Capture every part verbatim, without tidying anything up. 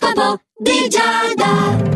L'oroscopo di Giada.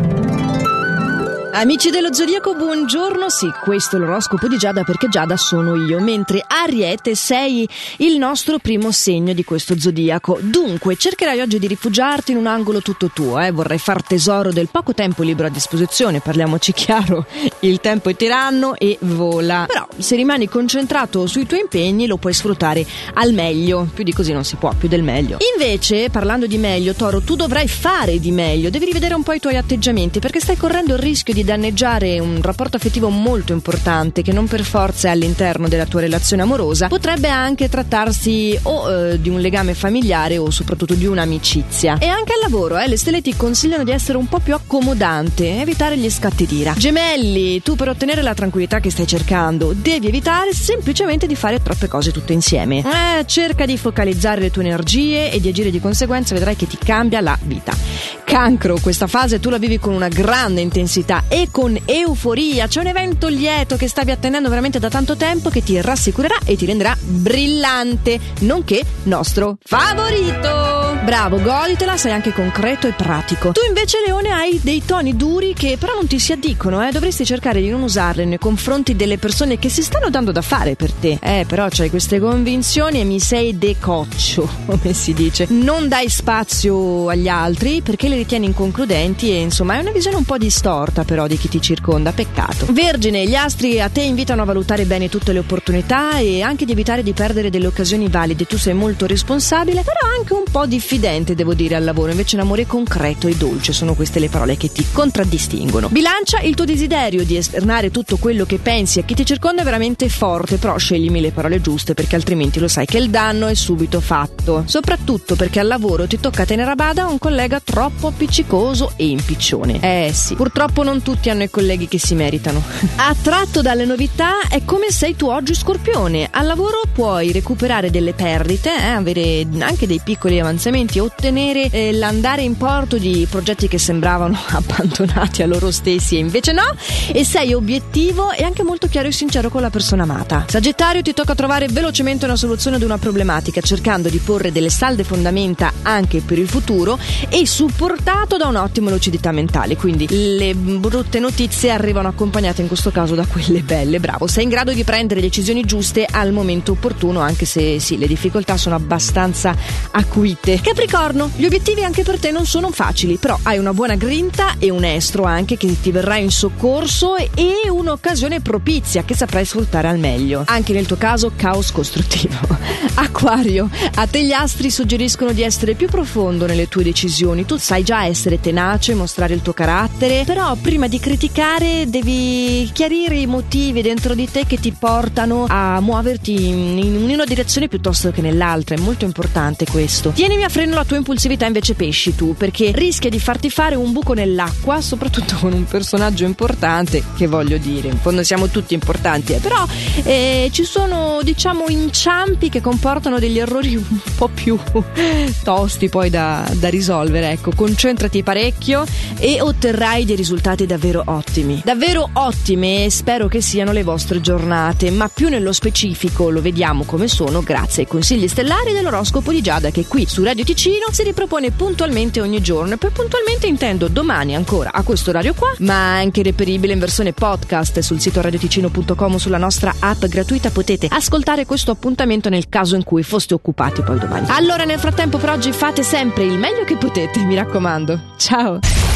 Amici dello Zodiaco, buongiorno. Sì, questo è l'oroscopo di Giada, perché Giada sono io, mentre Ariete sei il nostro primo segno di questo Zodiaco. Dunque, cercherai oggi di rifugiarti in un angolo tutto tuo, eh? Vorrai far tesoro del poco tempo libero a disposizione, parliamoci chiaro, il tempo è tiranno e vola. Però se rimani concentrato sui tuoi impegni lo puoi sfruttare al meglio, più di così non si può, più del meglio. Invece, parlando di meglio, Toro, tu dovrai fare di meglio, devi rivedere un po' i tuoi atteggiamenti, perché stai correndo il rischio di danneggiare un rapporto affettivo molto importante, che non per forza è all'interno della tua relazione amorosa, potrebbe anche trattarsi o eh, di un legame familiare o soprattutto di un'amicizia. E anche al lavoro eh, le stelle ti consigliano di essere un po' più accomodante, evitare gli scatti d'ira. Gemelli, tu per ottenere la tranquillità che stai cercando devi evitare semplicemente di fare troppe cose tutte insieme. Eh, cerca di focalizzare le tue energie e di agire di conseguenza, vedrai che ti cambia la vita. Cancro, questa fase tu la vivi con una grande intensità e con euforia, c'è un evento lieto che stavi attendendo veramente da tanto tempo che ti rassicurerà e ti renderà brillante, nonché nostro favorito. Bravo, goditela, sei anche concreto e pratico. Tu invece, Leone, hai dei toni duri che però non ti si addicono, eh? Dovresti cercare di non usarli nei confronti delle persone che si stanno dando da fare per te. Eh, però c'hai queste convinzioni e mi sei decoccio, come si dice. Non dai spazio agli altri perché li ritieni inconcludenti e insomma è una visione un po' distorta però di chi ti circonda, peccato. Vergine, gli astri a te invitano a valutare bene tutte le opportunità e anche di evitare di perdere delle occasioni valide. Tu sei molto responsabile, però anche un po' diffidente, devo dire, al lavoro. Invece un amore concreto e dolce, sono queste le parole che ti contraddistinguono. Bilancia, il tuo desiderio di esternare tutto quello che pensi a chi ti circonda è veramente forte, però sceglimi le parole giuste, perché altrimenti lo sai che il danno è subito fatto. Soprattutto perché al lavoro ti tocca tenere a bada un collega troppo appiccicoso e impiccione. Eh sì, purtroppo non tutti hanno i colleghi che si meritano. Attratto dalle novità è come sei tu oggi, Scorpione. Al lavoro puoi recuperare delle perdite, eh, avere anche dei piccoli avanzamenti, ottenere eh, l'andare in porto di progetti che sembravano abbandonati a loro stessi e invece no, e sei obiettivo e anche molto chiaro e sincero con la persona amata. Sagittario, ti tocca trovare velocemente una soluzione ad una problematica, cercando di porre delle salde fondamenta anche per il futuro e supportato da un'ottima lucidità mentale, quindi le brutte notizie arrivano accompagnate in questo caso da quelle belle. Bravo, sei in grado di prendere decisioni giuste al momento opportuno, anche se sì, le difficoltà sono abbastanza acuite. Capricorno, gli obiettivi anche per te non sono facili, però hai una buona grinta e un estro anche che ti verrà in soccorso e un'occasione propizia che saprai sfruttare al meglio. Anche nel tuo caso caos costruttivo. Acquario, a te gli astri suggeriscono di essere più profondo nelle tue decisioni, tu sai già essere tenace, mostrare il tuo carattere, però prima di criticare devi chiarire i motivi dentro di te che ti portano a muoverti in una direzione piuttosto che nell'altra, è molto importante questo. Tienimi a freno la tua impulsività invece, Pesci, tu, perché rischia di farti fare un buco nell'acqua, soprattutto con un personaggio importante, che voglio dire, in fondo siamo tutti importanti, eh, però eh, ci sono diciamo inciampi che comportano degli errori un po' più tosti poi da, da risolvere, ecco, concentrati parecchio e otterrai dei risultati da Davvero ottimi. Davvero ottime e spero che siano le vostre giornate, ma più nello specifico lo vediamo come sono grazie ai consigli stellari dell'oroscopo di Giada, che qui su Radio Ticino si ripropone puntualmente ogni giorno, e per puntualmente intendo domani ancora a questo orario qua, ma anche reperibile in versione podcast sul sito radio ticino punto com o sulla nostra app gratuita potete ascoltare questo appuntamento nel caso in cui foste occupati poi domani. Allora nel frattempo per oggi fate sempre il meglio che potete, mi raccomando. Ciao!